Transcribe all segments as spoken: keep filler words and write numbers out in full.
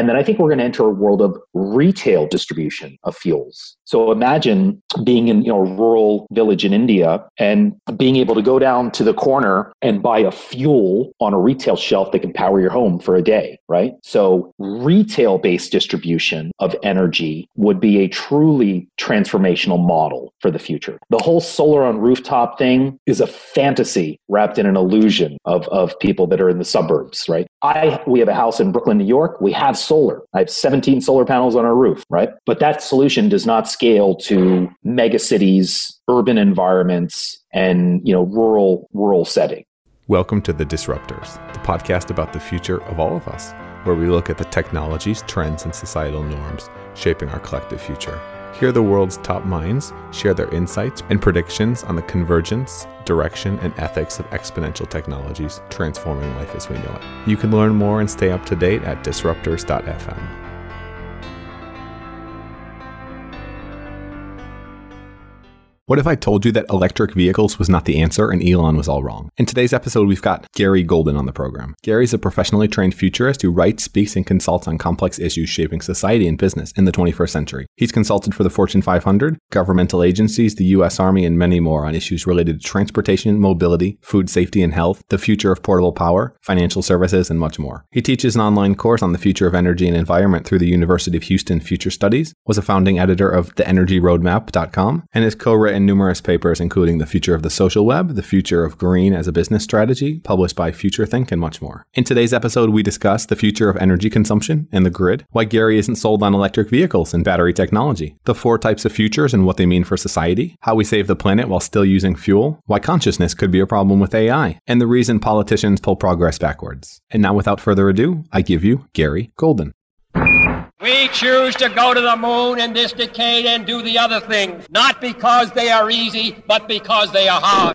And then I think we're going to enter a world of retail distribution of fuels. So imagine being in, you know, a rural village in India and being able to go down to the corner and buy a fuel on a retail shelf that can power your home for a day, right? So retail-based distribution of energy would be a truly transformational model for the future. The whole solar on rooftop thing is a fantasy wrapped in an illusion of, of people that are in the suburbs, right? I, we have a house in Brooklyn, New York. We have solar. I have seventeen solar panels on our roof, right? But that solution does not scale to mega cities, urban environments, and, you know, rural, rural setting. Welcome to The Disruptors, the podcast about the future of all of us, where we look at the technologies, trends, and societal norms shaping our collective future. Hear the world's top minds share their insights and predictions on the convergence, direction, and ethics of exponential technologies transforming life as we know it. You can learn more and stay up to date at disruptors dot f m. What if I told you that electric vehicles was not the answer and Elon was all wrong? In today's episode, we've got Garry Golden on the program. Gary's a professionally trained futurist who writes, speaks, and consults on complex issues shaping society and business in the twenty-first century. He's consulted for the Fortune five hundred, governmental agencies, the U S Army, and many more on issues related to transportation, mobility, food safety and health, the future of portable power, financial services, and much more. He teaches an online course on the future of energy and environment through the University of Houston Futures Studies, was a founding editor of the energy roadmap dot com, and has co-written numerous papers, including The Future of the Social Web, The Future of Green as a Business Strategy, published by Future Think, and much more. In today's episode, we discuss the future of energy consumption and the grid, why Garry isn't sold on electric vehicles and battery technology, the four types of futures and what they mean for society, how we save the planet while still using fuel, why consciousness could be a problem with A I, and the reason politicians pull progress backwards. And now, without further ado, I give you Garry Golden. We choose to go to the moon in this decade and do the other things, not because they are easy, but because they are hard.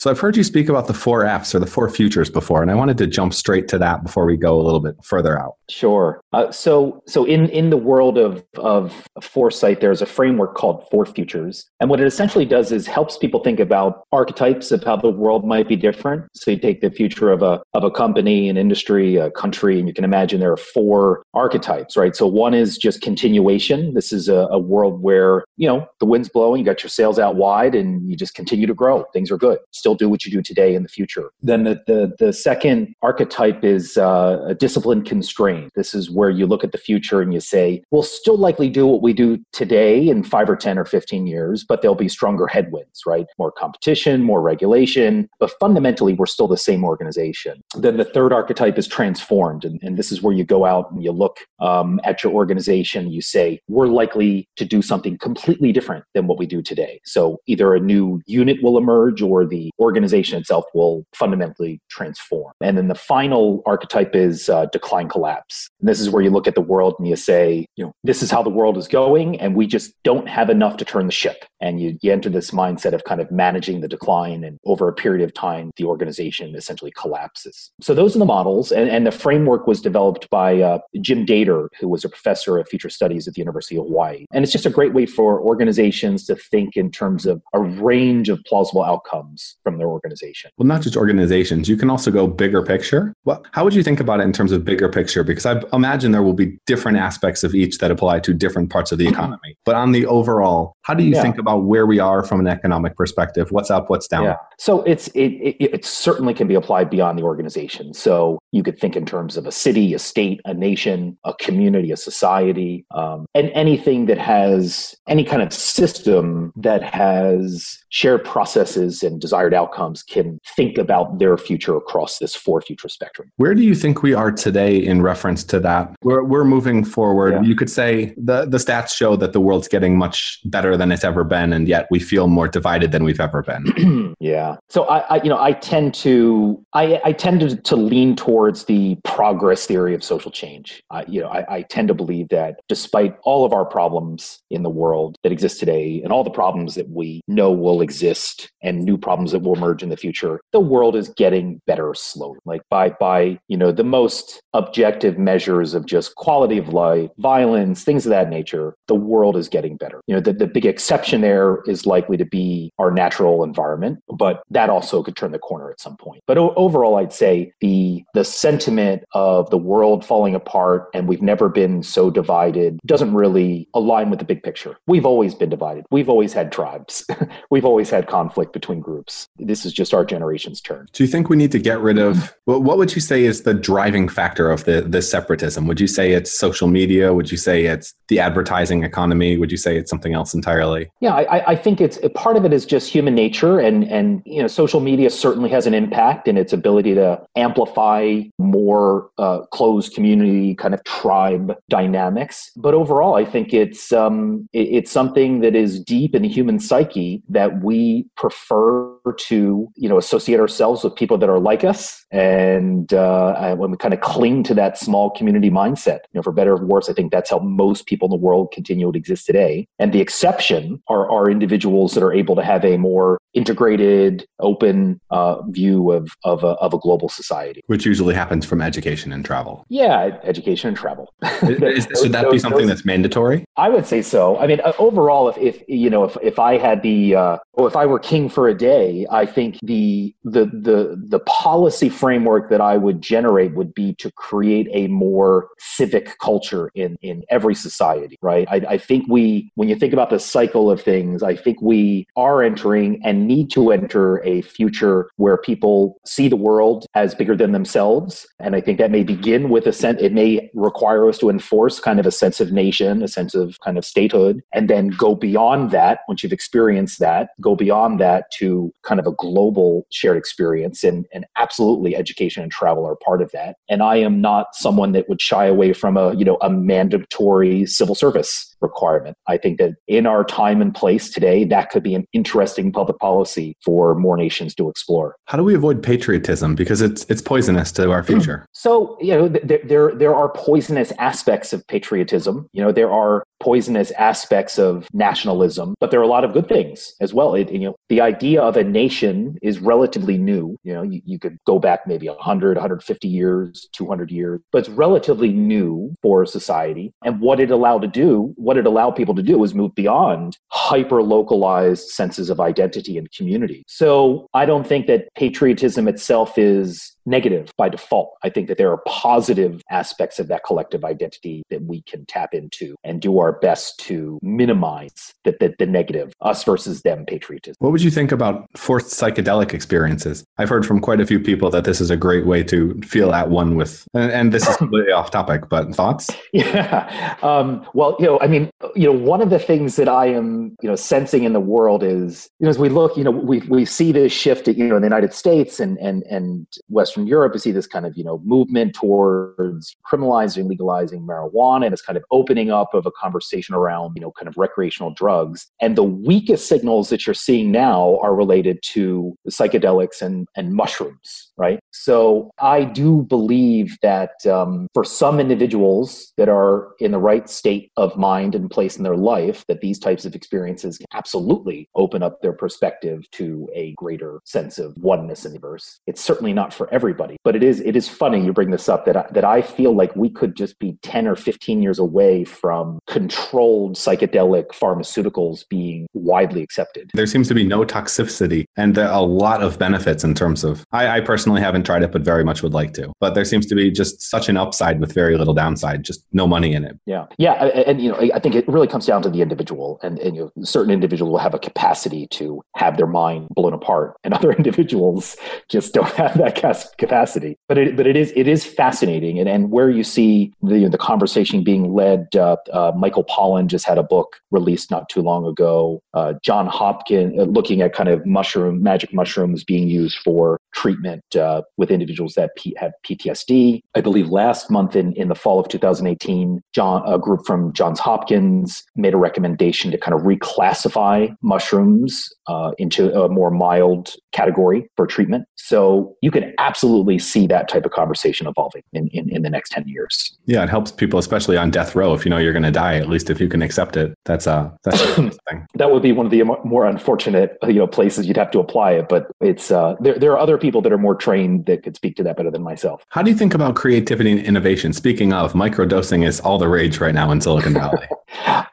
So I've heard you speak about the four F's or the four futures before, and I wanted to jump straight to that before we go a little bit further out. Sure. Uh, so so in, in the world of, of foresight, there's a framework called Four Futures. And what it essentially does is helps people think about archetypes of how the world might be different. So you take the future of a of a company, an industry, a country, and you can imagine there are four archetypes, right? So one is just continuation. This is a, a world where, you know, the wind's blowing, you got your sails out wide, and you just continue to grow. Things are good. Still do what you do today in the future. Then the the, the second archetype is uh, a discipline constraint. This is where you look at the future and you say, we'll still likely do what we do today in five or ten or fifteen years, but there'll be stronger headwinds, right? More competition, more regulation, but fundamentally we're still the same organization. Then the third archetype is transformed. And, and this is where you go out and you look um, at your organization. You say, we're likely to do something completely different than what we do today. So either a new unit will emerge or the organization itself will fundamentally transform. And then the final archetype is uh, decline collapse. And this is where you look at the world and you say, you know, this is how the world is going, and we just don't have enough to turn the ship. And you, you enter this mindset of kind of managing the decline, and over a period of time, the organization essentially collapses. So those are the models, and, and the framework was developed by uh, Jim Dator, who was a professor of future studies at the University of Hawaii. And it's just a great way for organizations to think in terms of a range of plausible outcomes from their organization. Well, not just organizations, you can also go bigger picture. Well, how would you think about it in terms of bigger picture? Because I imagine there will be different aspects of each that apply to different parts of the economy. But on the overall, how do you yeah. think about where we are from an economic perspective? What's up, what's down? Yeah. So it's it, it it certainly can be applied beyond the organization. So you could think in terms of a city, a state, a nation, a community, a society, um, and anything that has any kind of system that has shared processes and desired outcomes can think about their future across this four future spectrum. Where do you think we are today in reference to that? We're, we're moving forward. Yeah. You could say the, the stats show that the world's getting much better than it's ever been, and yet we feel more divided than we've ever been. Yeah. So I, I, you know, I tend to, I, I tend to, to lean towards the progress theory of social change. Uh, you know, I, I tend to believe that despite all of our problems in the world that exist today, and all the problems that we know will exist, and new problems that will emerge in the future, the world is getting better slowly. Like by by, you know, the most objective objective measures of just quality of life, violence, things of that nature, the world is getting better. You know, the, the big exception there is likely to be our natural environment, but that also could turn the corner at some point. But o- overall, I'd say the, the sentiment of the world falling apart and we've never been so divided doesn't really align with the big picture. We've always been divided. We've always had tribes. We've always had conflict between groups. This is just our generation's turn. Do you think we need to get rid of, well, what would you say is the driving factor of the, the separatism? Would you say it's social media? Would you say it's the advertising economy? Would you say it's something else entirely? Yeah, I, I think it's part of it is just human nature, and and you know, social media certainly has an impact in its ability to amplify more uh, closed community kind of tribe dynamics. But overall, I think it's um, it, it's something that is deep in the human psyche that we prefer to, you know, associate ourselves with people that are like us. And uh, when we kind of cling to that small community mindset, you know, for better or worse, I think that's how most people in the world continue to exist today. And the exception are, are individuals that are able to have a more integrated, open uh, view of of a, of a global society. Which usually happens from education and travel. Yeah, education and travel. Is, is, should that those, be something those, that's mandatory? I would say so. I mean, uh, overall, if, if, you know, if, if I had the, uh, or if I were king for a day, I think the, the the the policy framework that I would generate would be to create a more civic culture in, in every society, right? I, I think we, when you think about the cycle of things, I think we are entering and need to enter a future where people see the world as bigger than themselves. And I think that may begin with a sense, it may require us to enforce kind of a sense of nation, a sense of kind of statehood, and then go beyond that, once you've experienced that, go beyond that to kind of a global shared experience, and, and absolutely education and travel are part of that. And I am not someone that would shy away from a, you know, a mandatory civil service requirement. I think that in our time and place today, that could be an interesting public policy for more nations to explore. How do we avoid patriotism? Because it's it's poisonous to our future. So, you know, there, there, there are poisonous aspects of patriotism. You know, there are poisonous aspects of nationalism, but there are a lot of good things as well. It, you know, the idea of a nation is relatively new. You know, you, you could go back maybe one hundred, one hundred fifty years, two hundred years, but it's relatively new for society. And what it allowed to do, what it allowed people to do is move beyond hyper-localized senses of identity and community. So I don't think that patriotism itself is negative by default. I think that there are positive aspects of that collective identity that we can tap into and do our best to minimize the, the, the negative, us versus them patriotism. What would you think about forced psychedelic experiences? I've heard from quite a few people that this is a great way to feel at one with, and, and this is completely off topic, but thoughts? Yeah. Um, well, you know, I mean, you know, one of the things that I am, you know, sensing in the world is, you know, as we look, you know, we we see this shift, you know, in the United States and and and Western Europe, you see this kind of, you know, movement towards criminalizing, legalizing marijuana, and it's kind of opening up of a conversation around, you know, kind of recreational drugs. And the weakest signals that you're seeing now are related to psychedelics and, and mushrooms, right? So I do believe that um, for some individuals that are in the right state of mind and place in their life, that these types of experiences can absolutely open up their perspective to a greater sense of oneness in the universe. It's certainly not for everyone. Everybody. But it is it is funny you bring this up, that I, that I feel like we could just be ten or fifteen years away from controlled psychedelic pharmaceuticals being widely accepted. There seems to be no toxicity, and there are a lot of benefits in terms of, I, I personally haven't tried it, but very much would like to. But there seems to be just such an upside with very little downside, just no money in it. Yeah. Yeah. And, and you know, I think it really comes down to the individual, and, and you know, certain individuals will have a capacity to have their mind blown apart, and other individuals just don't have that capacity. capacity. But it, but it is, it is fascinating. And, and where you see the, you know, the conversation being led, uh, uh, Michael Pollan just had a book released not too long ago, uh, Johns Hopkins, uh, looking at kind of mushroom, magic mushrooms being used for treatment uh, with individuals that P- have P T S D. I believe last month in, in the fall of two thousand eighteen, John, a group from Johns Hopkins Hopkins made a recommendation to kind of reclassify mushrooms uh, into a more mild category for treatment. So you can absolutely see that type of conversation evolving in, in, in the next ten years. Yeah, it helps people, especially on death row. If you know you're going to die, at least if you can accept it, that's a that's a thing. That would be one of the more unfortunate, you know, places you'd have to apply it. But it's uh, there. There are other people that are more trained that could speak to that better than myself. How do you think about creativity and innovation? Speaking of, microdosing is all the rage right now in Silicon Valley.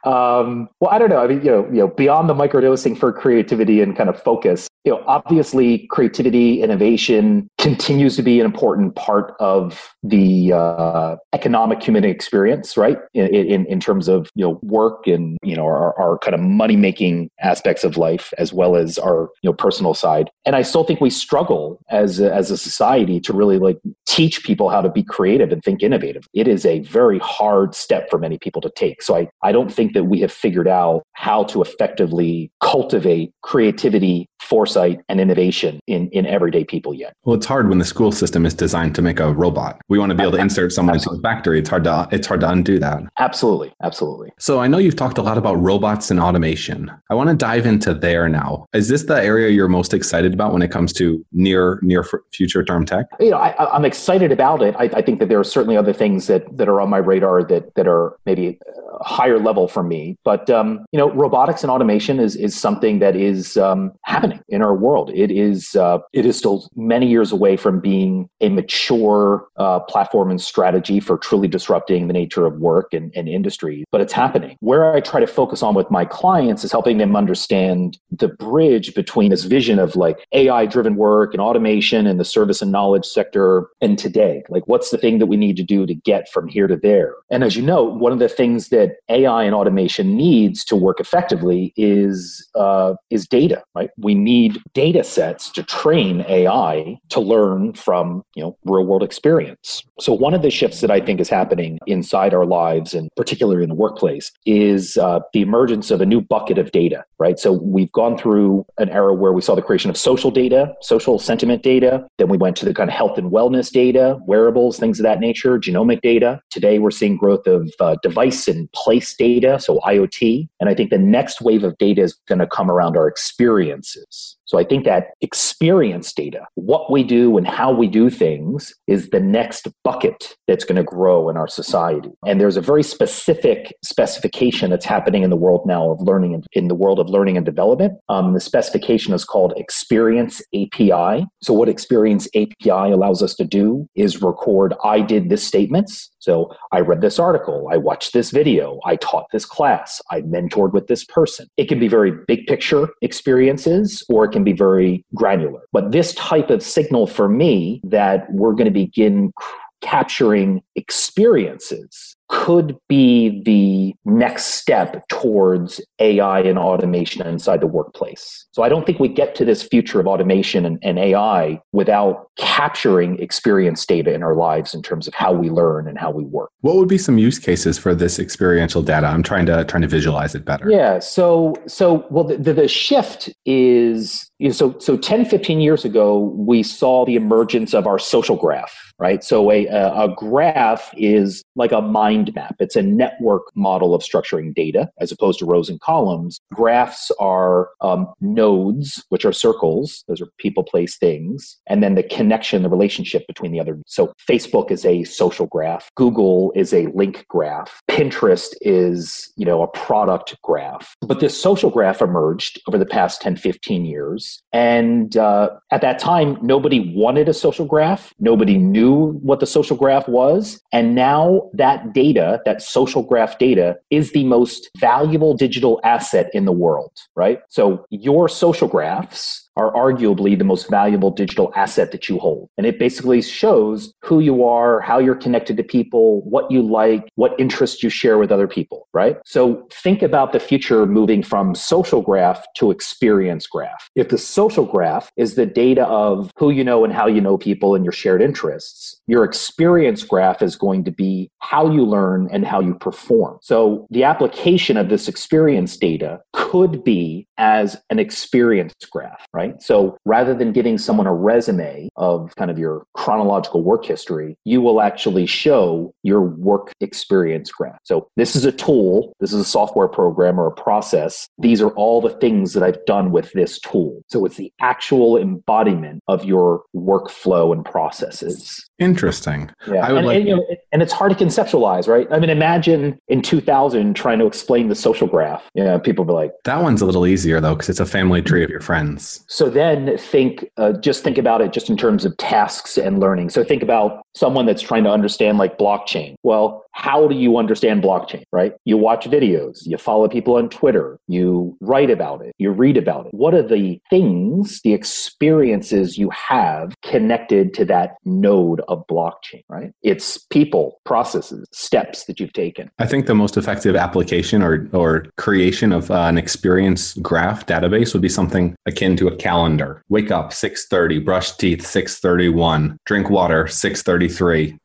um, well, I don't know. I mean, you know, you know, beyond the microdosing for creativity and kind of focus, you know, obviously creativity, innovation continues to be an important part of the uh, economic human experience, right? In, in in terms of you know work and you know our, our kind of money making aspects of life, as well as our you know personal side. And I still think we struggle as a, as a society to really like teach people how to be creative and think innovative. It is a very hard step for many people to take. So I I don't think that we have figured out how to effectively cultivate creativity, foresight, and innovation in, in everyday people yet. Well, it's hard when the school system is designed to make a robot. We want to be able to insert someone absolutely. into a factory. It's hard to it's hard to undo that. Absolutely. Absolutely. So I know you've talked a lot about robots and automation. I want to dive into there now. Is this the area you're most excited about when it comes to near near future term tech? You know, I, I'm excited about it. I, I think that there are certainly other things that, that are on my radar that, that are maybe higher level for me. But, um, you know, robotics and automation is, is something that is um, happening in our world. It is uh, it is still many years away from being a mature uh, platform and strategy for truly disrupting the nature of work and, and industry, but it's happening. Where I try to focus on with my clients is helping them understand the bridge between this vision of like A I-driven work and automation and the service and knowledge sector and today. Like, what's the thing that we need to do to get from here to there? And as you know, one of the things that A I and automation needs to work effectively is uh, is data, right? We need data sets to train A I to learn from, you know, real world experience. So one of the shifts that I think is happening inside our lives, and particularly in the workplace, is uh, the emergence of a new bucket of data, right? So we've gone through an era where we saw the creation of social data, social sentiment data. Then we went to the kind of health and wellness data, wearables, things of that nature, genomic data. Today, we're seeing growth of uh, device and place data, so I O T. And I think the next wave of data is going to come around our experiences. So I think that experience data, what we do and how we do things, is the next bucket that's going to grow in our society. And there's a very specific specification that's happening in the world now of learning, in the world of learning and development. Um, the specification is called Experience A P I. So what Experience A P I allows us to do is record, I did this statements. So I read this article, I watched this video, I taught this class, I mentored with this person. It can be very big picture experiences, or it can be very granular. But this type of signal for me that we're going to begin c- capturing experiences could be the next step towards A I and automation inside the workplace. So I don't think we get to this future of automation and, and A I without capturing experience data in our lives in terms of how we learn and how we work. What would be some use cases for this experiential data? I'm trying to trying to visualize it better. Yeah. So so well the, the, the shift is you know, so so ten, fifteen years ago we saw the emergence of our social graph, right? So a a, a graph is like a mind map. It's a network model of structuring data as opposed to rows and columns. Graphs are um, nodes, which are circles. Those are people, place, things. And then the connection, the relationship between the other. So Facebook is a social graph. Google is a link graph. Pinterest is, you know, a product graph. But this social graph emerged over the past ten, fifteen years. And uh, at that time, nobody wanted a social graph. Nobody knew what the social graph was. And now that data Data, that social graph data, is the most valuable digital asset in the world, right? So your social graphs are arguably the most valuable digital asset that you hold. And it basically shows who you are, how you're connected to people, what you like, what interests you share with other people, right? So think about the future moving from social graph to experience graph. If the social graph is the data of who you know and how you know people and your shared interests, your experience graph is going to be how you learn and how you perform. So the application of this experience data could be as an experience graph, right? right? So rather than giving someone a resume of kind of your chronological work history, you will actually show your work experience graph. So this is a tool, this is a software program or a process. These are all the things that I've done with this tool. So it's the actual embodiment of your workflow and processes. Interesting. Yeah. I would and, like- and, you know, and it's hard to conceptualize, right? I mean, imagine in two thousand trying to explain the social graph. Yeah, people be like, that one's a little easier though, because it's a family tree of your friends. So then think, uh, just think about it just in terms of tasks and learning. So think about someone that's trying to understand like blockchain. Well, how do you understand blockchain, right? You watch videos, you follow people on Twitter, you write about it, you read about it. What are the things, the experiences you have connected to that node of blockchain, right? It's people, processes, steps that you've taken. I think the most effective application or, or creation of uh, an experience graph database would be something akin to a calendar. Wake up, six thirty, brush teeth, six thirty-one, drink water, six thirty-three.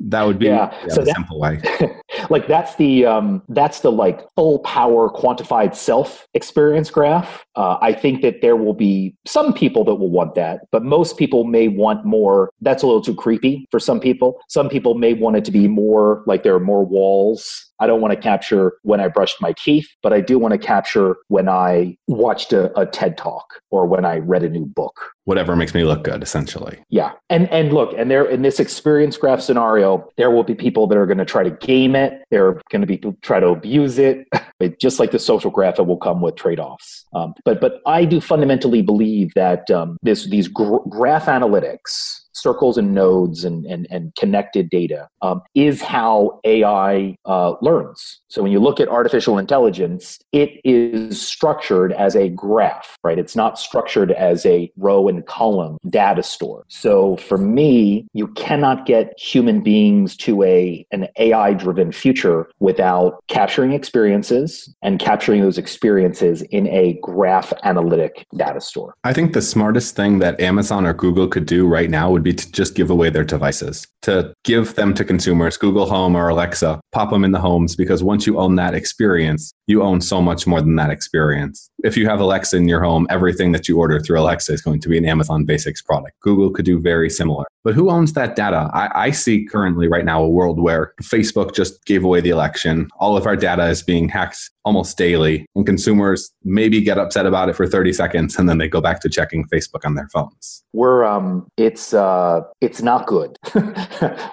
That would be yeah. Yeah, so a that, simple way. Like that's the um, that's the like full power quantified self experience graph. Uh, I think that there will be some people that will want that, but most people may want more. That's a little too creepy for some people. Some people may want it to be more like there are more walls. I don't want to capture when I brushed my teeth, but I do want to capture when I watched a, a TED Talk or when I read a new book. Whatever makes me look good, essentially. Yeah. And and look, and there in this experience graph scenario, there will be people that are going to try to game it. There are going to be people try to abuse it. It. Just like the social graph, it will come with trade-offs. Um, but but I do fundamentally believe that um, this these gr- graph analytics, circles and nodes and and, and connected data um, is how A I uh, learns. So when you look at artificial intelligence, it is structured as a graph, right? It's not structured as a row and column data store. So for me, you cannot get human beings to a an A I-driven future without capturing experiences and capturing those experiences in a graph analytic data store. I think the smartest thing that Amazon or Google could do right now would be to just give away their devices, to give them to consumers, Google Home or Alexa, pop them in the homes, because once you own that experience, you own so much more than that experience. If you have Alexa in your home, everything that you order through Alexa is going to be an Amazon Basics product. Google could do very similar. But who owns that data? I, I see currently right now a world where Facebook just gave away the election. All of our data is being hacked almost daily, and consumers maybe get upset about it for thirty seconds, and then they go back to checking Facebook on their phones. We're um, it's uh, it's not good.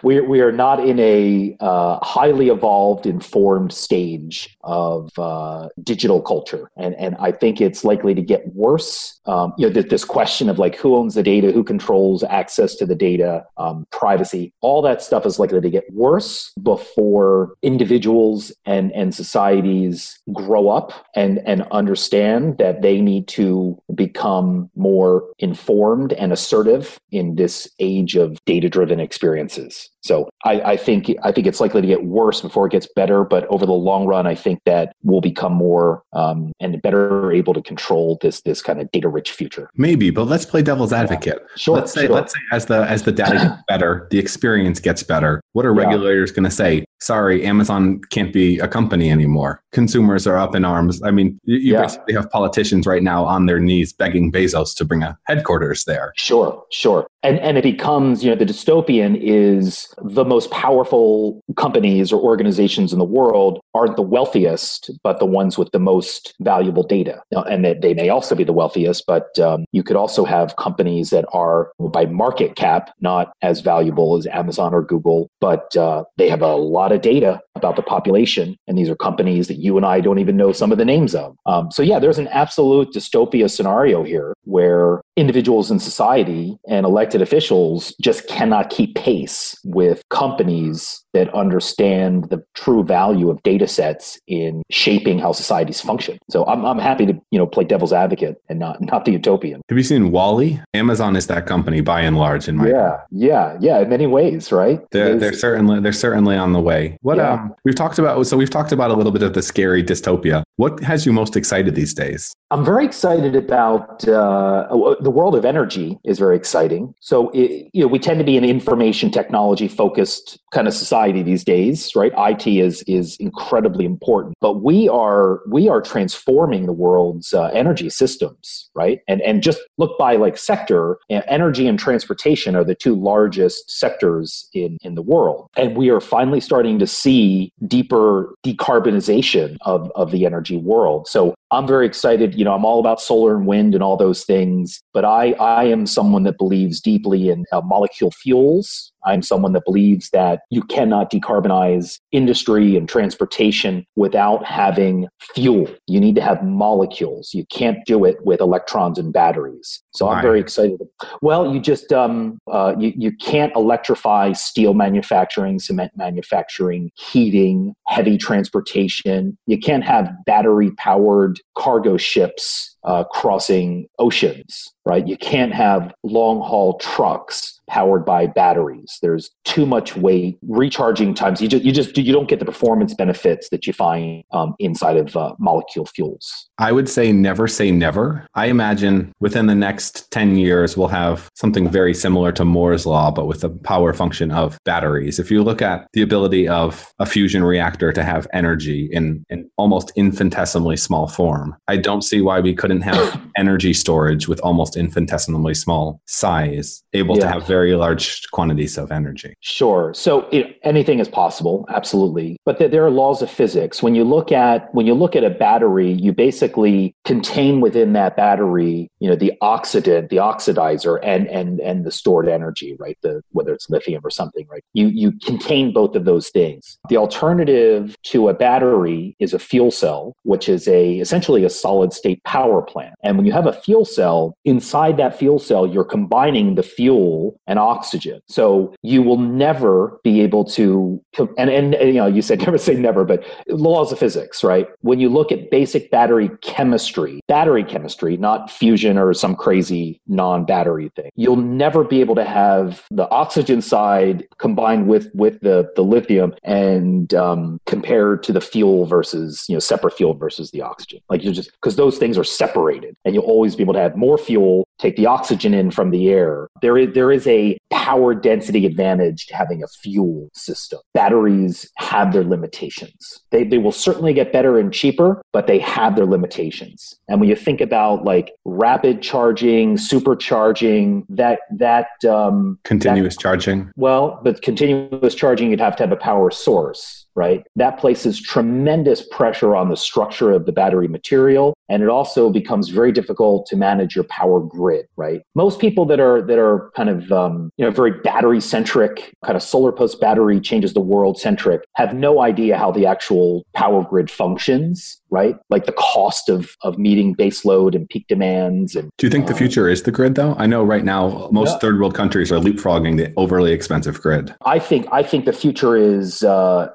we we are not in a uh, highly evolved, informed stage of uh, digital culture, and and I think it's likely to get worse. Um, you know, th- this question of like who owns the data, who controls access to the data, um, privacy, all that stuff is likely to get worse before individuals and and societies grow up and, and understand that they need to become more informed and assertive in this age of data-driven experiences. So I, I think I think it's likely to get worse before it gets better. But over the long run, I think that we'll become more um, and better able to control this this kind of data-rich future. Maybe, but let's play devil's advocate. Yeah. Sure. Let's say sure. let's say as the as the data gets better, the experience gets better. What are regulators yeah. going to say? Sorry, Amazon can't be a company anymore. Consumers are up in arms. I mean, you, you yeah. basically have politicians right now on their knees begging Bezos to bring a headquarters there. Sure, sure. And and it becomes, you know, the dystopian is the most powerful companies or organizations in the world aren't the wealthiest, but the ones with the most valuable data. And that they may also be the wealthiest, but um, you could also have companies that are by market cap, not as valuable as Amazon or Google, but uh, they have a lot of data about the population. And these are companies that you and I don't even know some of the names of. Um, so yeah, there's an absolute dystopia scenario here where individuals in society and elected officials just cannot keep pace with companies that understand the true value of data sets in shaping how societies function. So I'm I'm happy to, you know, play devil's advocate and not not the utopian. Have you seen WALL-E? Amazon is that company by and large in my Yeah, opinion. yeah, yeah, in many ways, right? They're they're certainly they're certainly on the way. What yeah. um we've talked about so we've talked about a little bit of the scary dystopia. What has you most excited these days? I'm very excited about uh, the world of energy is very exciting. So it, you know, we tend to be an information technology focused kind of society. society these days, right? I T is is incredibly important, but we are we are transforming the world's uh, energy systems, right? And and just look by like sector, energy and transportation are the two largest sectors in in the world, and we are finally starting to see deeper decarbonization of of the energy world. So I'm very excited. You know, I'm all about solar and wind and all those things, but I I am someone that believes deeply in uh, molecule fuels. I'm someone that believes that you cannot decarbonize industry and transportation without having fuel. You need to have molecules. You can't do it with electrons and batteries. So Why? I'm very excited. Well, you just um, uh, you you can't electrify steel manufacturing, cement manufacturing, heating, heavy transportation. You can't have battery-powered cargo ships uh, crossing oceans, right? You can't have long-haul trucks powered by batteries. There's too much weight, recharging times. You just you just you don't get the performance benefits that you find um, inside of uh, molecule fuels. I would say never say never. I imagine within the next ten years we'll have something very similar to Moore's law, but with the power function of batteries. If you look at the ability of a fusion reactor to have energy in an almost infinitesimally small form, I don't see why we couldn't have energy storage with almost infinitesimally small size, able yeah. to have very very large quantities of energy. Sure. So it, anything is possible, absolutely. But th- there are laws of physics. When you look at when you look at a battery, you basically contain within that battery, you know, the oxidant, the oxidizer, and and and the stored energy, right? The whether it's lithium or something, right? You you contain both of those things. The alternative to a battery is a fuel cell, which is a essentially a solid state power plant. And when you have a fuel cell, inside that fuel cell, you're combining the fuel and oxygen. So you will never be able to, and, and, and you know, you said never say never, but laws of physics, right? When you look at basic battery chemistry, battery chemistry, not fusion or some crazy non-battery thing, you'll never be able to have the oxygen side combined with, with the, the lithium and um, compared to the fuel versus, you know, separate fuel versus the oxygen. Like you just, because those things are separated and you'll always be able to have more fuel, take the oxygen in from the air. There is, there is a a power density advantage to having a fuel system. Batteries have their limitations. They they will certainly get better and cheaper, but they have their limitations. And when you think about like rapid charging, supercharging, that that um, continuous that, charging. Well, but continuous charging, you'd have to have a power source, right? That places tremendous pressure on the structure of the battery material, and it also becomes very difficult to manage your power grid, right? Most people that are that are kind of um, you know very battery centric, kind of solar post battery changes the world centric, have no idea how the actual power grid functions, right? Like the cost of of meeting base load and peak demands. And do you think um, the future is the grid, though? I know right now most yeah. third world countries are leapfrogging the overly expensive grid. I think I think the future is. Uh,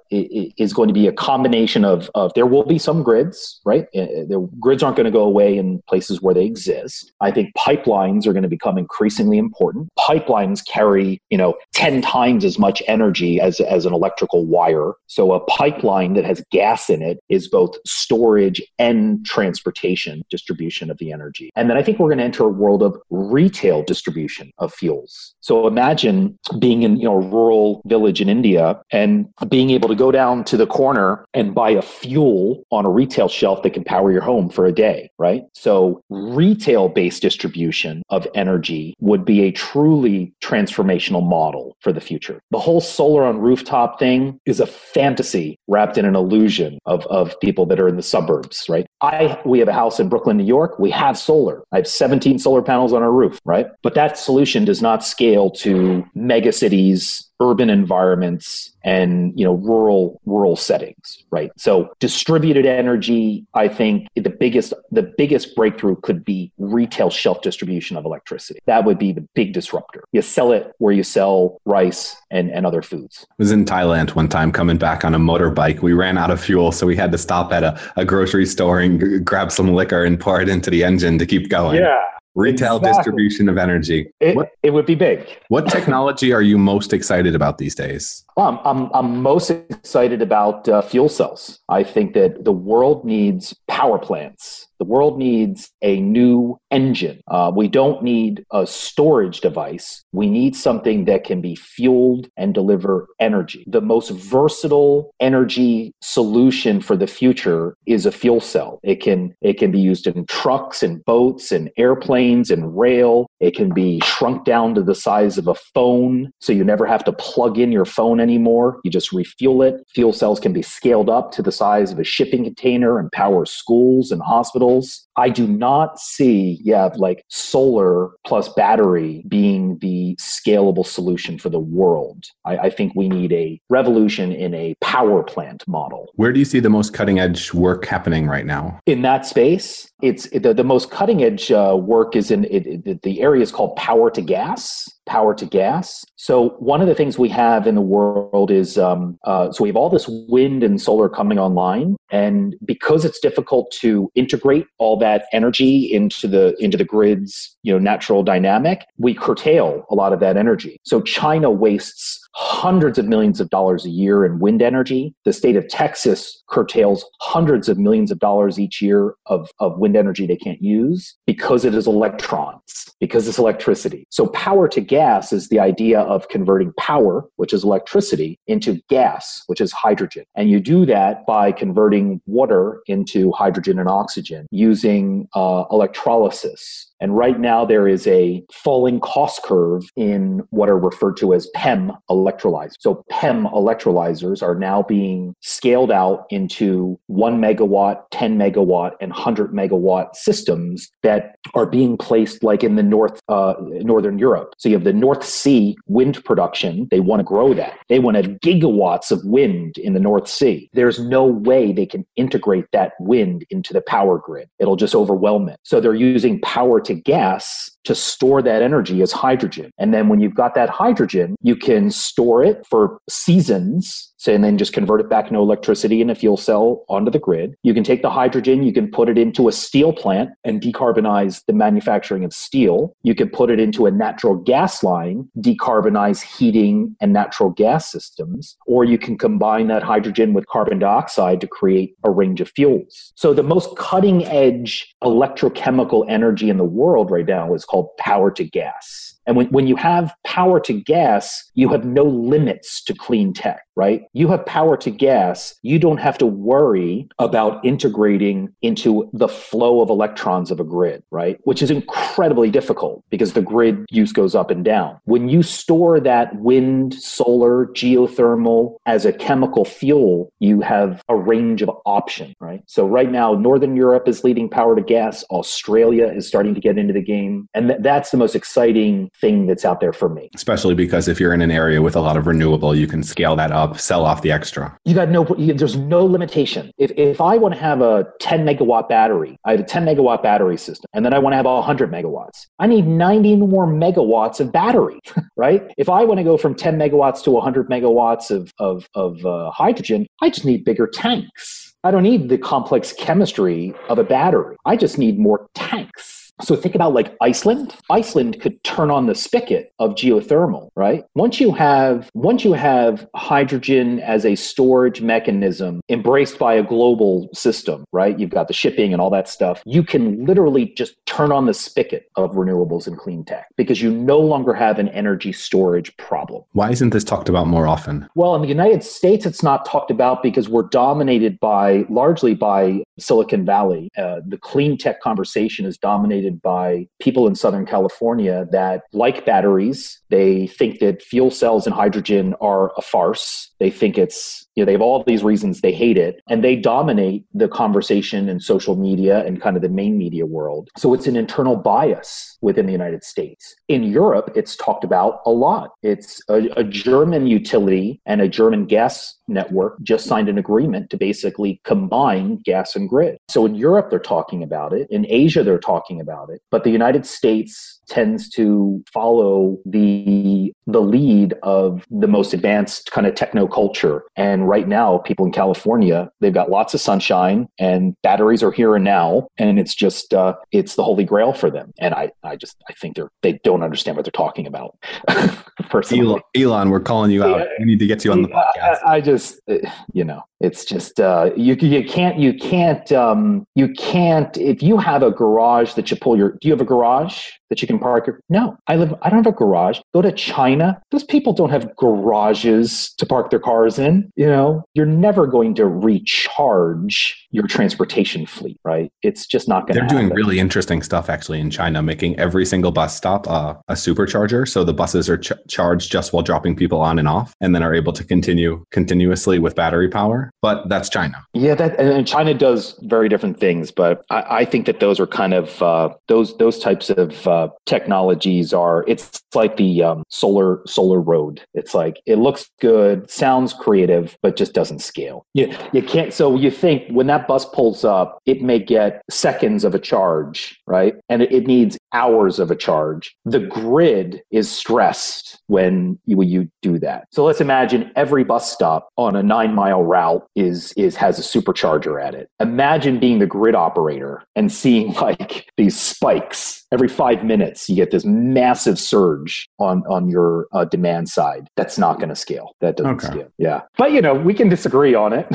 is going to be a combination of, of there will be some grids, right? The grids aren't going to go away in places where they exist. I think pipelines are going to become increasingly important. Pipelines carry, you know, ten times as much energy as, as an electrical wire. So a pipeline that has gas in it is both storage and transportation, distribution of the energy. And then I think we're going to enter a world of retail distribution of fuels. So imagine being in, you know, a rural village in India and being able to go down to the corner and buy a fuel on a retail shelf that can power your home for a day, right? So retail-based distribution of energy would be a truly transformational model for the future. The whole solar on rooftop thing is a fantasy wrapped in an illusion of, of people that are in the suburbs, right? I we have a house in Brooklyn, New York. We have solar. I have seventeen solar panels on our roof, right? But that solution does not scale to mega cities, urban environments, and, you know, rural rural settings, right? So distributed energy, I think the biggest the biggest breakthrough could be retail shelf distribution of electricity. That would be the big disruptor. You sell it where you sell rice and, and other foods. I was in Thailand one time coming back on a motorbike. We ran out of fuel, so we had to stop at a, a grocery store and g- grab some liquor and pour it into the engine to keep going. Yeah. Retail exactly. Distribution of energy. It, what, it would be big. What technology are you most excited about these days? Well, I'm, I'm, I'm most excited about uh, fuel cells. I think that the world needs power plants. The world needs a new engine. Uh, we don't need a storage device. We need something that can be fueled and deliver energy. The most versatile energy solution for the future is a fuel cell. It can, it can be used in trucks and boats and airplanes and rail. It can be shrunk down to the size of a phone, so you never have to plug in your phone anymore. You just refuel it. Fuel cells can be scaled up to the size of a shipping container and power schools and hospitals. I do not see, yeah, like solar plus battery being the scalable solution for the world. I, I think we need a revolution in a power plant model. Where do you see the most cutting edge work happening right now? In that space, it's the, the most cutting edge uh, work is in it, it, the area is called power to gas. Power to gas. So one of the things we have in the world is, um, uh, so we have all this wind and solar coming online, and because it's difficult to integrate all that energy into the into the grid's, you know, natural dynamic, we curtail a lot of that energy. So China wastes hundreds of millions of dollars a year in wind energy. The state of Texas curtails hundreds of millions of dollars each year of, of wind energy they can't use because it is electrons, because it's electricity. So power to gas is the idea of converting power, which is electricity, into gas, which is hydrogen. And you do that by converting water into hydrogen and oxygen using uh, electrolysis. And right now there is a falling cost curve in what are referred to as PEM electrolyzers. So PEM electrolyzers are now being scaled out into one megawatt, ten megawatt, and one hundred megawatt systems that are being placed like in the North, uh, Northern Europe. So you have the North Sea wind production. They want to grow that. They want to have gigawatts of wind in the North Sea. There's no way they can integrate that wind into the power grid. It'll just overwhelm it. So they're using power to gas to store that energy as hydrogen. And then when you've got that hydrogen, you can store it for seasons, and then just convert it back into electricity in a fuel cell onto the grid. You can take the hydrogen, you can put it into a steel plant and decarbonize the manufacturing of steel. You can put it into a natural gas line, decarbonize heating and natural gas systems, or you can combine that hydrogen with carbon dioxide to create a range of fuels. So the most cutting edge electrochemical energy in the world right now is called power to gas. And when, when you have power to gas, you have no limits to clean tech, right? You have power to gas. You don't have to worry about integrating into the flow of electrons of a grid, right? Which is incredibly difficult because the grid use goes up and down. When you store that wind, solar, geothermal as a chemical fuel, you have a range of options, right? So right now, Northern Europe is leading power to gas. Australia is starting to get into the game. And th- that's the most exciting thing that's out there for me. Especially because if you're in an area with a lot of renewable, you can scale that up, sell off the extra. You got no, you, there's no limitation. If if I want to have a ten megawatt battery, I have a ten megawatt battery system, and then I want to have one hundred megawatts. I need ninety more megawatts of battery, right? If I want to go from ten megawatts to one hundred megawatts of, of, of uh, hydrogen, I just need bigger tanks. I don't need the complex chemistry of a battery. I just need more tanks. So think about like Iceland. Iceland could turn on the spigot of geothermal, right? Once you have once you have hydrogen as a storage mechanism embraced by a global system, right? You've got the shipping and all that stuff. You can literally just turn on the spigot of renewables and clean tech because you no longer have an energy storage problem. Why isn't this talked about more often? Well, in the United States, it's not talked about because we're dominated by largely by Silicon Valley. Uh, the clean tech conversation is dominated by people in Southern California that like batteries. They think that fuel cells and hydrogen are a farce. They think it's, you know, they have all these reasons they hate it, and they dominate the conversation in social media and kind of the main media world. So it's an internal bias within the United States. In Europe, it's talked about a lot. It's a, a German utility and a German gas network just signed an agreement to basically combine gas and grid. So in Europe, they're talking about it. In Asia, they're talking about it. But the United States tends to follow the the lead of the most advanced kind of techno culture. And right now, people in California, they've got lots of sunshine and batteries are here and now. And it's just, uh, it's the holy grail for them. And I, I just, I think they're, they don't understand what they're talking about. Elon, Elon, we're calling you out. Yeah, we need to get you on the podcast. I, I just, you know, it's just, uh, you, you can't, you can't, um, you can't, if you have a garage that you pull your, do you have a garage that you can park your, no, I live, I don't have a garage. Go to China. Those people don't have garages to park their cars in. You know, you're never going to recharge your transportation fleet, right? It's just not going to happen. They're doing really interesting stuff actually in China, making every single bus stop uh, a supercharger. So the buses are ch- charged just while dropping people on and off, and then are able to continue continuously with battery power. But that's China. Yeah, that, and China does very different things. But I, I think that those are kind of uh, those those types of uh, technologies are. It's like the um, solar solar road. It's like it looks good, sounds creative, but just doesn't scale. Yeah, you, you can't. So you think when that bus pulls up, it may get seconds of a charge, right? And it, it needs hours of a charge. The grid is stressed when you, when you do that. So let's imagine every bus stop on a nine mile route is is has a supercharger at it. Imagine being the grid operator and seeing like these spikes every five minutes. You get this massive surge on on your uh, demand side. That's not going to scale. That doesn't okay. scale. Yeah, but you know we can disagree on it.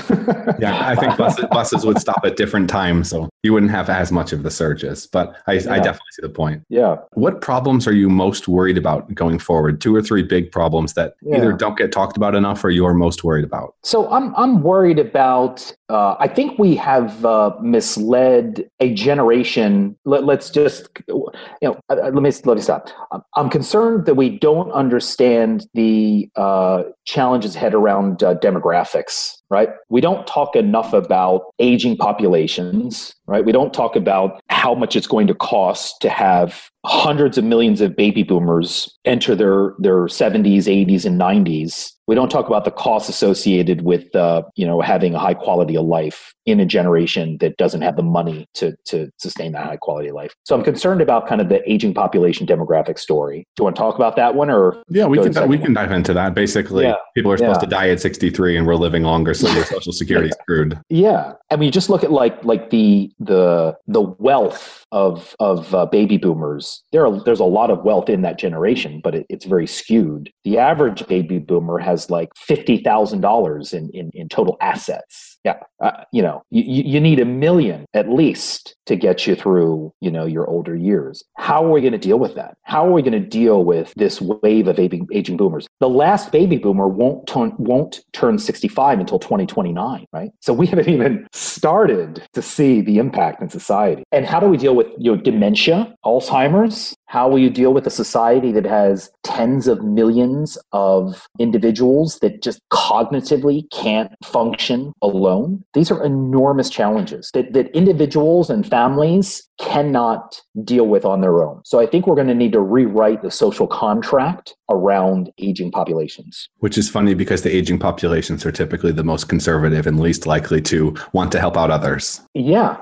Yeah, I think buses, buses would stop at different times, so you wouldn't have as much of the surges. But I, yeah. I definitely see the point. Yeah. What problems are you most worried about going forward? Two or three big problems that yeah. either don't get talked about enough or you're most worried about? So I'm I'm worried about, uh, I think we have uh, misled a generation. Let, let's just, you know, let me, let me stop. I'm concerned that we don't understand the uh, challenges head around uh, demographics. Right? We don't talk enough about aging populations, right? We don't talk about how much it's going to cost to have hundreds of millions of baby boomers enter their, their seventies, eighties, and nineties. We don't talk about the costs associated with, uh, you know, having a high quality of life in a generation that doesn't have the money to to sustain that high quality of life. So I'm concerned about kind of the aging population demographic story. Do you want to talk about that one, or yeah, we can we can dive into that. Basically, yeah. people are supposed yeah. to die at sixty-three, and we're living longer, so your Social Security is screwed. Yeah, I mean, you just look at like like the the the wealth of of uh, baby boomers. There are there's a lot of wealth in that generation, but it, it's very skewed. The average baby boomer has like fifty thousand dollars in, in, in total assets. Yeah. Uh, you know, you, you need a million at least to get you through, you know, your older years. How are we going to deal with that? How are we going to deal with this wave of aging, aging boomers? The last baby boomer won't turn, won't turn sixty-five until twenty twenty-nine, right? So we haven't even started to see the impact in society. And how do we deal with, you know, dementia, Alzheimer's? How will you deal with a society that has tens of millions of individuals that just cognitively can't function alone? These are enormous challenges that, that individuals and families cannot deal with on their own. So I think we're going to need to rewrite the social contract around aging populations. Which is funny because the aging populations are typically the most conservative and least likely to want to help out others. Yeah.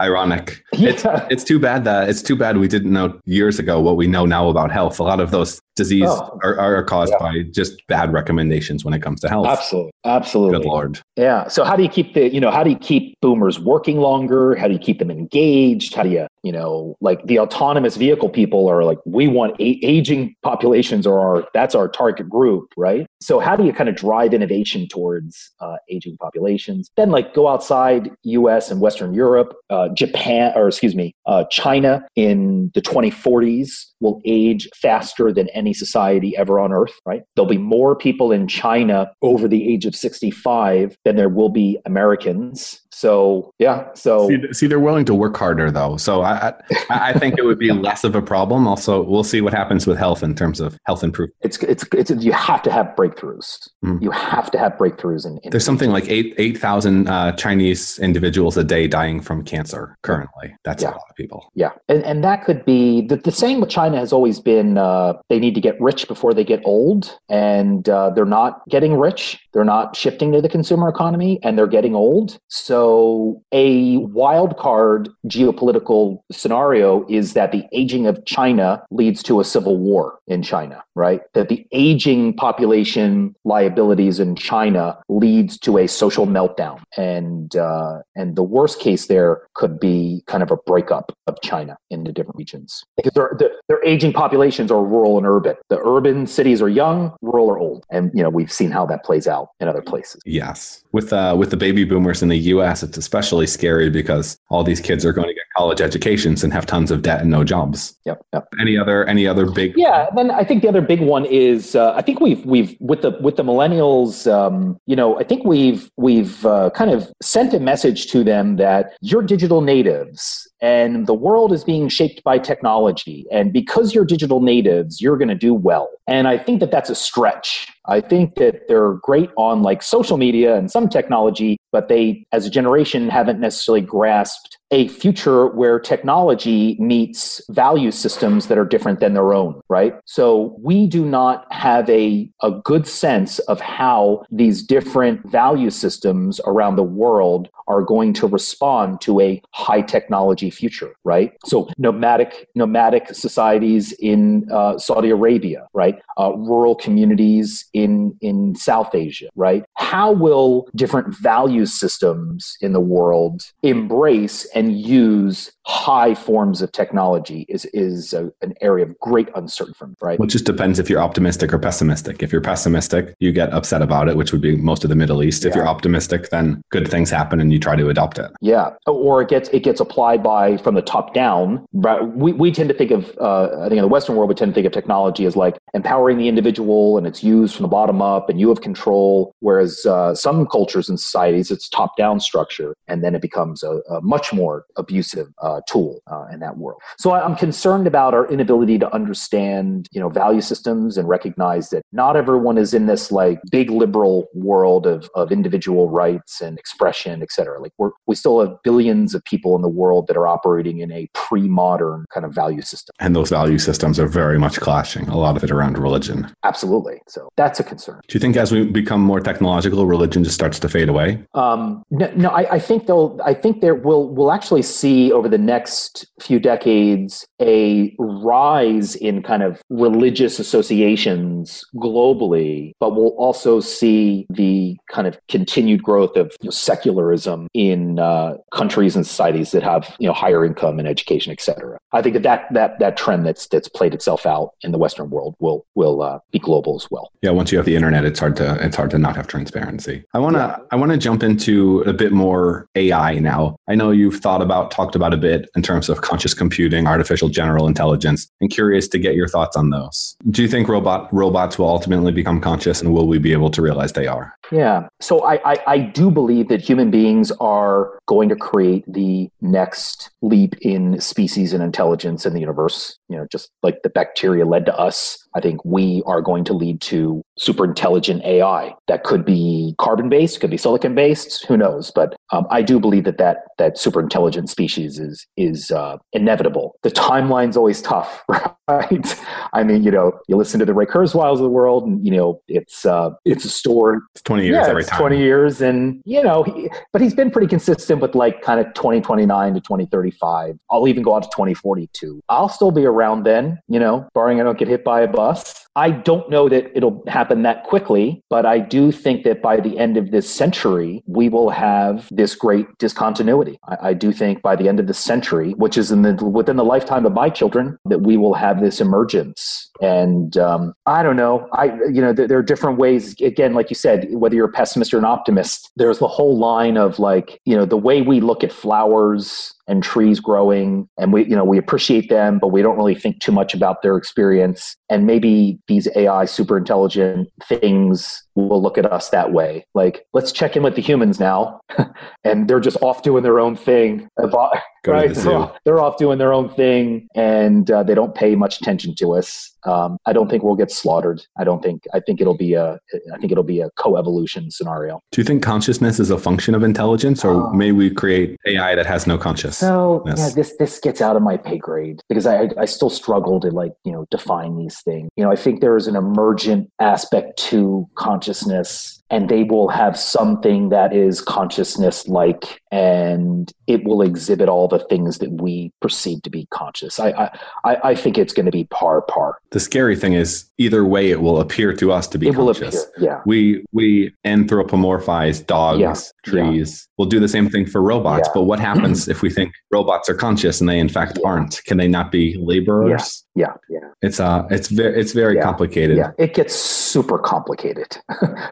Ironic. Yeah. It's, it's too bad that it's too bad we didn't know years ago what we know now about health. A lot of those disease oh, are, are caused yeah. by just bad recommendations when it comes to health. Absolutely. Absolutely. Good Lord. Yeah. So how do you keep the, you know, how do you keep boomers working longer? How do you keep them engaged? How do you, you know, like the autonomous vehicle people are like, we want a- aging populations are our, that's our target group, right? So how do you kind of drive innovation towards uh, aging populations? Then like go outside U S and Western Europe, uh, Japan, or excuse me, uh, China in the twenty forties will age faster than any society ever on earth, right? There'll be more people in China over the age of sixty-five than there will be Americans. So, yeah. So see, see, they're willing to work harder though. So I, I, I think it would be less of a problem. Also, we'll see what happens with health in terms of health improvement. It's, it's, it's, you have to have breakthroughs. Mm. You have to have breakthroughs. In, in There's something like eight, eight thousand uh, Chinese individuals a day dying from cancer currently. That's yeah. a lot of people. Yeah. And, and that could be the, the saying with China has always been, uh, they need to get rich before they get old, and uh, they're not getting rich. They're not shifting to the consumer economy, and they're getting old. So, So a wild card geopolitical scenario is that the aging of China leads to a civil war in China, right? That the aging population liabilities in China leads to a social meltdown. And uh, and the worst case there could be kind of a breakup of China into different regions. Because their, their, their aging populations are rural and urban. The urban cities are young, rural are old. And, you know, we've seen how that plays out in other places. Yes. With, uh, with the baby boomers in the U S, it's especially scary because all these kids are going to get college educations and have tons of debt and no jobs. Yep. Yep. Any other any other big? Yeah. And then I think the other big one is uh, I think we've we've with the with the millennials. Um, you know, I think we've we've uh, kind of sent a message to them that you're digital natives. And the world is being shaped by technology. And because you're digital natives, you're going to do well. And I think that that's a stretch. I think that they're great on like social media and some technology, but they, as a generation, haven't necessarily grasped a future where technology meets value systems that are different than their own, right? So we do not have a, a good sense of how these different value systems around the world are going to respond to a high technology future, right? So nomadic nomadic societies in uh, Saudi Arabia, right? Uh, rural communities in, in South Asia, right? How will different value systems in the world embrace and use high forms of technology is is a, an area of great uncertainty, right? Well, it just depends if you're optimistic or pessimistic. If you're pessimistic, you get upset about it, which would be most of the Middle East. Yeah. If you're optimistic, then good things happen and you try to adopt it. Yeah, or it gets it gets applied by from the top down. But we, we tend to think of, uh, I think in the Western world, we tend to think of technology as like empowering the individual and it's used from the bottom up and you have control. Whereas uh, some cultures and societies, it's top down structure and then it becomes a, a much more abusive uh, tool uh, in that world. So I'm concerned about our inability to understand, you know, value systems and recognize that not everyone is in this like big liberal world of, of individual rights and expression, et cetera. Like we're, we still have billions of people in the world that are operating in a pre-modern kind of value system. And those value systems are very much clashing, a lot of it around religion. Absolutely. So that's a concern. Do you think as we become more technological, religion just starts to fade away? Um, no, no I, I think they'll, I think there will, will actually see over the next few decades a rise in kind of religious associations globally, but we'll also see the kind of continued growth of you know, secularism in uh, countries and societies that have you know higher income and education, et cetera. I think that that that, that trend that's that's played itself out in the Western world will will uh, be global as well. Yeah, once you have the internet, it's hard to it's hard to not have transparency. I wanna yeah. I wanna jump into a bit more A I now. I know you've thought about, talked about a bit in terms of conscious computing, artificial general intelligence. I'm curious to get your thoughts on those. Do you think robot robots will ultimately become conscious and will we be able to realize they are? Yeah. So I, I, I do believe that human beings are going to create the next leap in species and intelligence in the universe. You know, just like the bacteria led to us, I think we are going to lead to super intelligent A I that could be carbon-based, could be silicon-based, who knows? But um, I do believe that that, that super intelligent species is is uh, inevitable. The timeline's always tough, right? I mean, you know, you listen to the Ray Kurzweils of the world, and you know, it's uh, it's a story. It's twenty years yeah, every it's time. Twenty years, and you know, he, but he's been pretty consistent with like kind of twenty twenty nine to twenty thirty five. I'll even go out to twenty forty two. I'll still be around then, you know, barring I don't get hit by a bus. I don't know that it'll happen that quickly, but I do think that by the end of this century, we will have this great discontinuity. I, I do think by the end of the century, which is in the within the lifetime of my children, that we will have this emergence. And um, I don't know. I you know th- there are different ways. Again, like you said, whether you're a pessimist or an optimist, there's the whole line of like you know the way we look at flowers and trees growing, and we, you know, we appreciate them, but we don't really think too much about their experience. And maybe these A I super intelligent things will look at us that way. Like, let's check in with the humans now, and they're just off doing their own thing. About- Right, the they're, off, they're off doing their own thing, and uh, they don't pay much attention to us. Um, I don't think we'll get slaughtered. I don't think. I think it'll be a. I think it'll be a co-evolution scenario. Do you think consciousness is a function of intelligence, or um, may we create A I that has no consciousness? So yeah, this this gets out of my pay grade because I I still struggle to like you know define these things. You know, I think there is an emergent aspect to consciousness. And they will have something that is consciousness-like and it will exhibit all the things that we perceive to be conscious. I I, I think it's going to be par par. The scary thing is, either way, it will appear to us to be it conscious. Will appear, yeah. We we anthropomorphize dogs, yeah. trees. Yeah. We'll do the same thing for robots. Yeah. But what happens if we think robots are conscious and they in fact yeah. aren't? Can they not be laborers? Yeah, yeah. yeah. It's uh, it's very it's very yeah. complicated. Yeah, it gets super complicated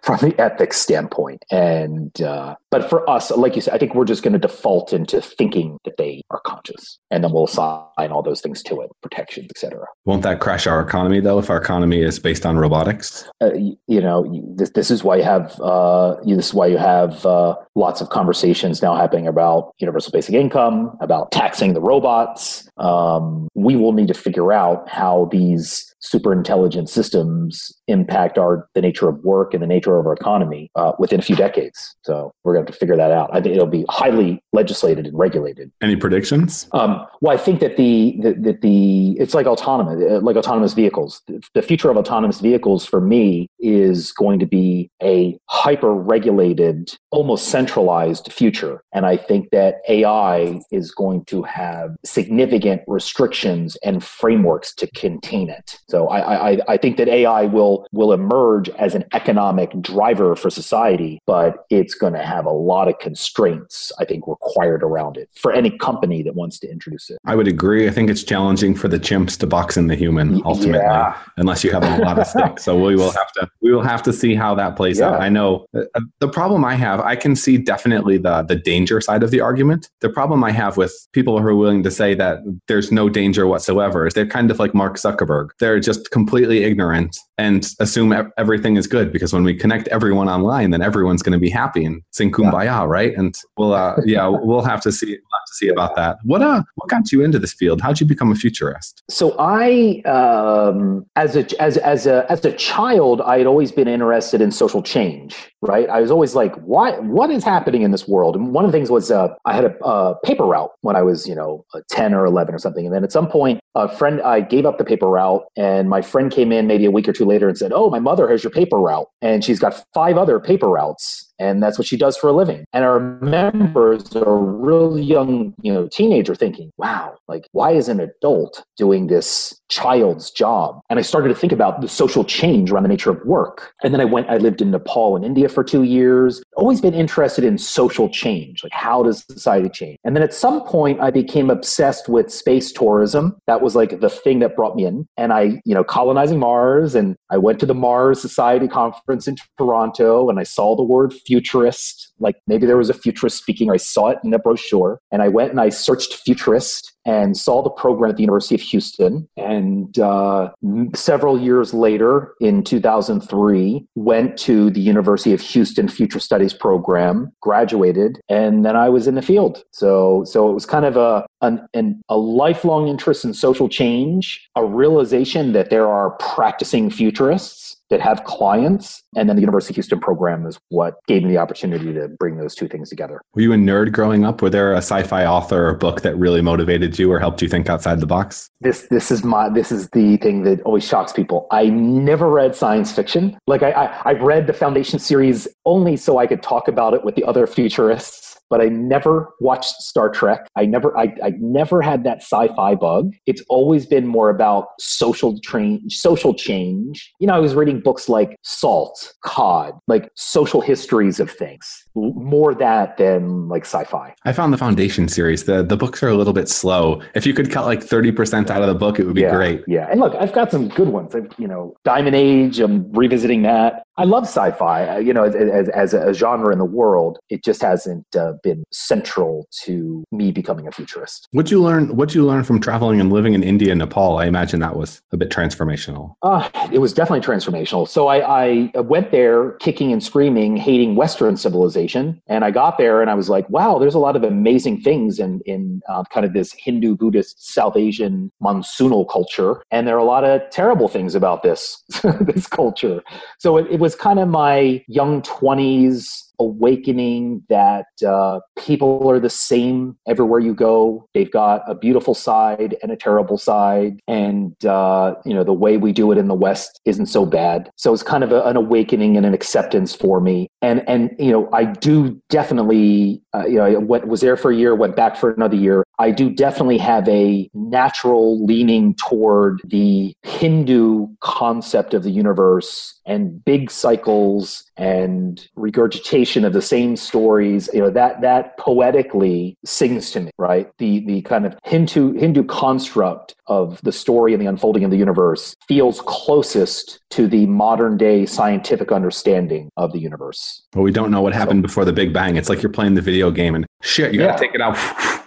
from the ethics standpoint, and uh, but for us, like you said, I think we're just going to default into thinking that they are conscious, and then we'll assign all those things to it, protections, et cetera. Won't that crash our economy though, if our economy is based on robotics? Uh, you, you know, this, this is why you have uh, this is why you have uh, lots of conversations now happening about universal basic income, about taxing the robots. Um, we will need to figure out how these super intelligent systems impact our the nature of work and the nature of our economy uh, within a few decades. So we're going to have to figure that out. I think it'll be highly legislated and regulated. Any predictions? Um, well, I think that the that the, the it's like autonomous, like autonomous vehicles. The future of autonomous vehicles for me is going to be a hyper-regulated, almost centralized future, and I think that A I is going to have significant restrictions and frameworks to contain it. So I, I, I think that A I will will emerge as an economic driver for society, but it's going to have a lot of constraints, I think, required around it for any company that wants to introduce it. I would agree. I think it's challenging for the chimps to box in the human ultimately, yeah. unless you have a lot of stake. So we will have to we will have to see how that plays yeah. out. I know the problem I have. I can see definitely the the danger side of the argument. The problem I have with people who are willing to say that there's no danger whatsoever is they're kind of like Mark Zuckerberg. They're just completely ignorant and assume everything is good because when we connect everyone online, then everyone's going to be happy and sing kumbaya, yeah. right? And we'll, uh, yeah, we'll have to see. We'll have to see about that. What uh, what got you into this field? How'd you become a futurist? So I, um, as a as as a as a child, I had always been interested in social change. Right? I was always like, why? What is happening in this world? And one of the things was uh, I had a, a paper route when I was, you know, ten or eleven or something. And then at some point, a friend, I gave up the paper route and my friend came in maybe a week or two later and said, oh, my mother has your paper route. And she's got five other paper routes. And that's what she does for a living. And I remember as a real young, you know, teenager thinking, wow, like, why is an adult doing this child's job? And I started to think about the social change around the nature of work. And then I went, I lived in Nepal and India for two years, always been interested in social change. Like, how does society change? And then at some point, I became obsessed with space tourism. That was like the thing that brought me in. And I, you know, colonizing Mars, and I went to the Mars Society conference in Toronto, and I saw the word futurist, like maybe there was a futurist speaking, or I saw it in a brochure, and I went and I searched futurist and saw the program at the University of Houston. And uh, several years later, in two thousand three, went to the University of Houston Futures Studies program, graduated, and then I was in the field. So, so it was kind of a an, an a lifelong interest in social change, a realization that there are practicing futurists that have clients, and then the University of Houston program is what gave me the opportunity to bring those two things together. Were you a nerd growing up? Were there a sci-fi author or book that really motivated you or helped you think outside the box? This this is my this is the thing that always shocks people. I never read science fiction. Like I I, I read the Foundation series only so I could talk about it with the other futurists. But I never watched Star Trek. I never, I, I never had that sci-fi bug. It's always been more about social change, social change. You know, I was reading books like Salt, Cod, like social histories of things, more that than like sci-fi. I found the Foundation series. The, the books are a little bit slow. If you could cut like thirty percent out of the book, it would be yeah, great. Yeah. And look, I've got some good ones. I've, you know, Diamond Age, I'm revisiting that. I love sci-fi, you know, as, as a genre in the world. It just hasn't uh, been central to me becoming a futurist. What you learn, what you learn from traveling and living in India and Nepal, I imagine that was a bit transformational. Uh, it was definitely transformational. So I, I went there kicking and screaming, hating Western civilization. And I got there and I was like, wow, there's a lot of amazing things in, in uh, kind of this Hindu, Buddhist, South Asian monsoonal culture. And there are a lot of terrible things about this, this culture. So it, it was kind of my young twenties awakening that uh, people are the same everywhere you go. They've got a beautiful side and a terrible side. And, uh, you know, the way we do it in the West isn't so bad. So it's kind of a, an awakening and an acceptance for me. And, and you know, I do definitely, uh, you know, I went, was there for a year, went back for another year. I do definitely have a natural leaning toward the Hindu concept of the universe and big cycles and regurgitation of the same stories. You know, that that poetically sings to me, right? The the kind of Hindu Hindu construct of the story and the unfolding of the universe feels closest to the modern day scientific understanding of the universe. Well, we don't know what happened so. before the Big Bang. It's like you're playing the video game and shit, you yeah. gotta take it out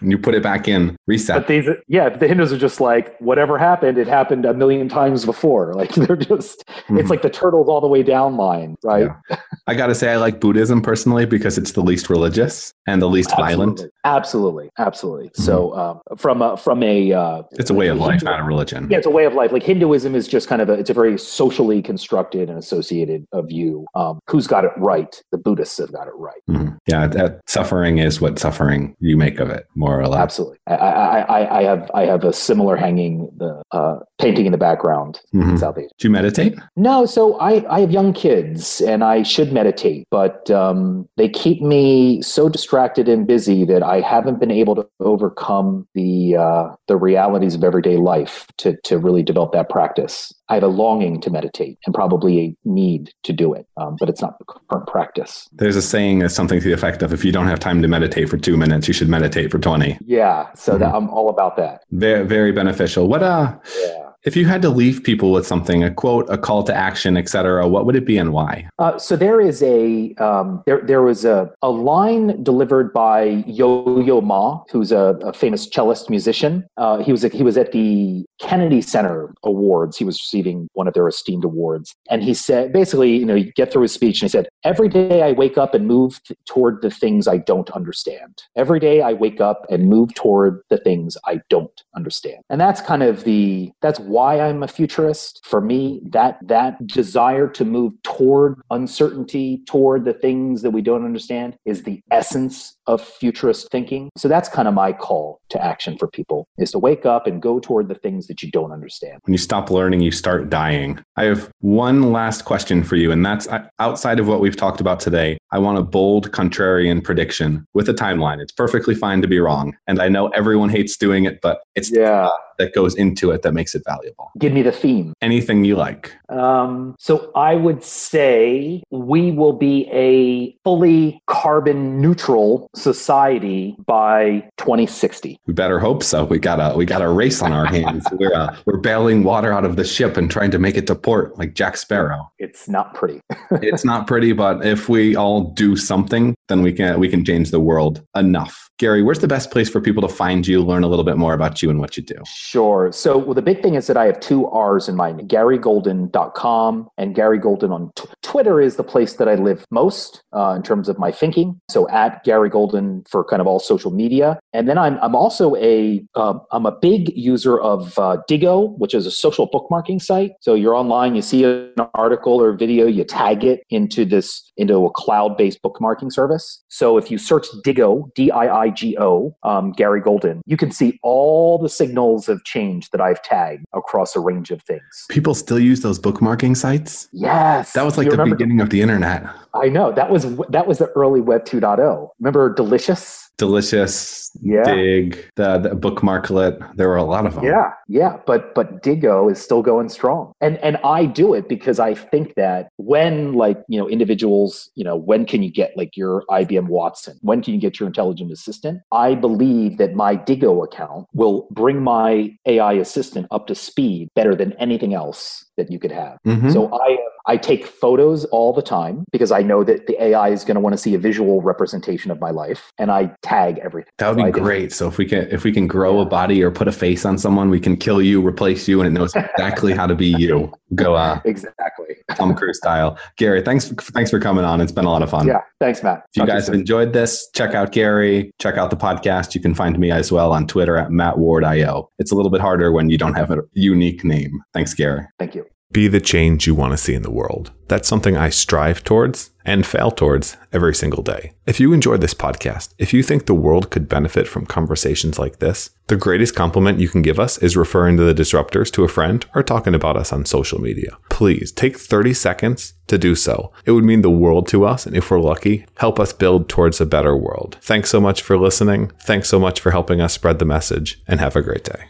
and you put it back in, reset. But these, yeah, but the Hindus are just like, whatever happened, it happened a million times before. Like they're just, mm-hmm. it's like the turtles all the way down line, right? Yeah. I gotta say, I like Buddhism personally because it's the least religious and the least absolutely. violent. Absolutely, absolutely. Mm-hmm. So um, from a, from a uh, it's a way of life, Hindu, not a religion. Yeah, it's a way of life. Like Hinduism is just kind of a, it's a very socially constructed and associated a view. Um, who's got it right? The Buddhists have got it right. Mm-hmm. Yeah, that suffering is what suffering you make of it, more or less. Absolutely. I, I, I have I have a similar hanging the uh, painting in the background mm-hmm. in South Asia. Do you meditate? No. So I, I have young kids and I should meditate, but um, they keep me so distracted and busy that I haven't been able to overcome the uh, the realities of everyday life to to really develop that practice. I have a longing to meditate and probably a need to do it, um, but it's not the current practice. There's a saying that's something to the effect of, if you don't have time to meditate for two minutes, you should meditate for twenty. Yeah. So mm-hmm. that, I'm all about that. Very, very beneficial. What uh, yeah. if you had to leave people with something, a quote, a call to action, et cetera, what would it be and why? Uh, so there is a, um, there there was a, a line delivered by Yo-Yo Ma, who's a, a famous cellist musician. Uh, he was at, he was at the Kennedy Center Awards. He was receiving one of their esteemed awards. And he said, basically, you know, you get through his speech and he said, every day I wake up and move th- toward the things I don't understand. Every day I wake up and move toward the things I don't understand. And that's kind of the, that's why I'm a futurist. For me, that, that desire to move toward uncertainty, toward the things that we don't understand is the essence of futurist thinking. So that's kind of my call to action for people, is to wake up and go toward the things that you don't understand. When you stop learning, you start dying. I have one last question for you, and that's outside of what we've talked about today. I want a bold contrarian prediction with a timeline. It's perfectly fine to be wrong. And I know everyone hates doing it, but it's yeah. that goes into it that makes it valuable. Give me the theme. Anything you like. Um, so I would say we will be a fully carbon neutral society by twenty sixty. We better hope so. We got a we got a race on our hands. We're uh, we're bailing water out of the ship and trying to make it to port like Jack Sparrow. It's not pretty. It's not pretty, but if we all do something, then we can we can change the world enough. Garry, where's the best place for people to find you, learn a little bit more about you and what you do? Sure. So well, the big thing is that I have two R's in my name, Garry Golden dot com, and Garry Golden on t- Twitter is the place that I live most uh, in terms of my thinking. So at Garry Golden for kind of all social media. And then I'm I'm also a, uh, I'm a big user of uh, Diggo, which is a social bookmarking site. So you're online, you see an article or video, you tag it into this, into a cloud-based bookmarking service. So if you search Diggo, D I I G O, um, Garry Golden, you can see all the signals of change that I've tagged across a range of things. People still use those bookmarking sites? Yes. That was like the beginning of the internet. I know. That was that was the early Web two point oh. Remember Delicious? Delicious, yeah. Dig, the, the bookmarklet. There were a lot of them. Yeah, yeah. But but Diggo is still going strong. And and I do it because I think that when, like, you know, individuals, you know, when can you get like your I B M Watson? When can you get your intelligent assistant? I believe that my Diggo account will bring my A I assistant up to speed better than anything else that you could have. Mm-hmm. So I I take photos all the time because I know that the A I is going to want to see a visual representation of my life, and I tag everything. That would so be I great. Think. So if we can if we can grow yeah. a body or put a face on someone, we can kill you, replace you, and it knows exactly how to be you. Go uh, exactly Tom Cruise style. Garry, thanks thanks for coming on. It's been a lot of fun. Yeah, thanks, Matt. If you Talk guys have enjoyed this, check out Garry. Check out the podcast. You can find me as well on Twitter at Matt Ward I O. It's a little bit harder when you don't have a unique name. Thanks, Garry. Thank you. Be the change you want to see in the world. That's something I strive towards and fail towards every single day. If you enjoy this podcast, if you think the world could benefit from conversations like this, the greatest compliment you can give us is referring to The Disruptors to a friend or talking about us on social media. Please take thirty seconds to do so. It would mean the world to us, and if we're lucky, help us build towards a better world. Thanks so much for listening. Thanks so much for helping us spread the message, and have a great day.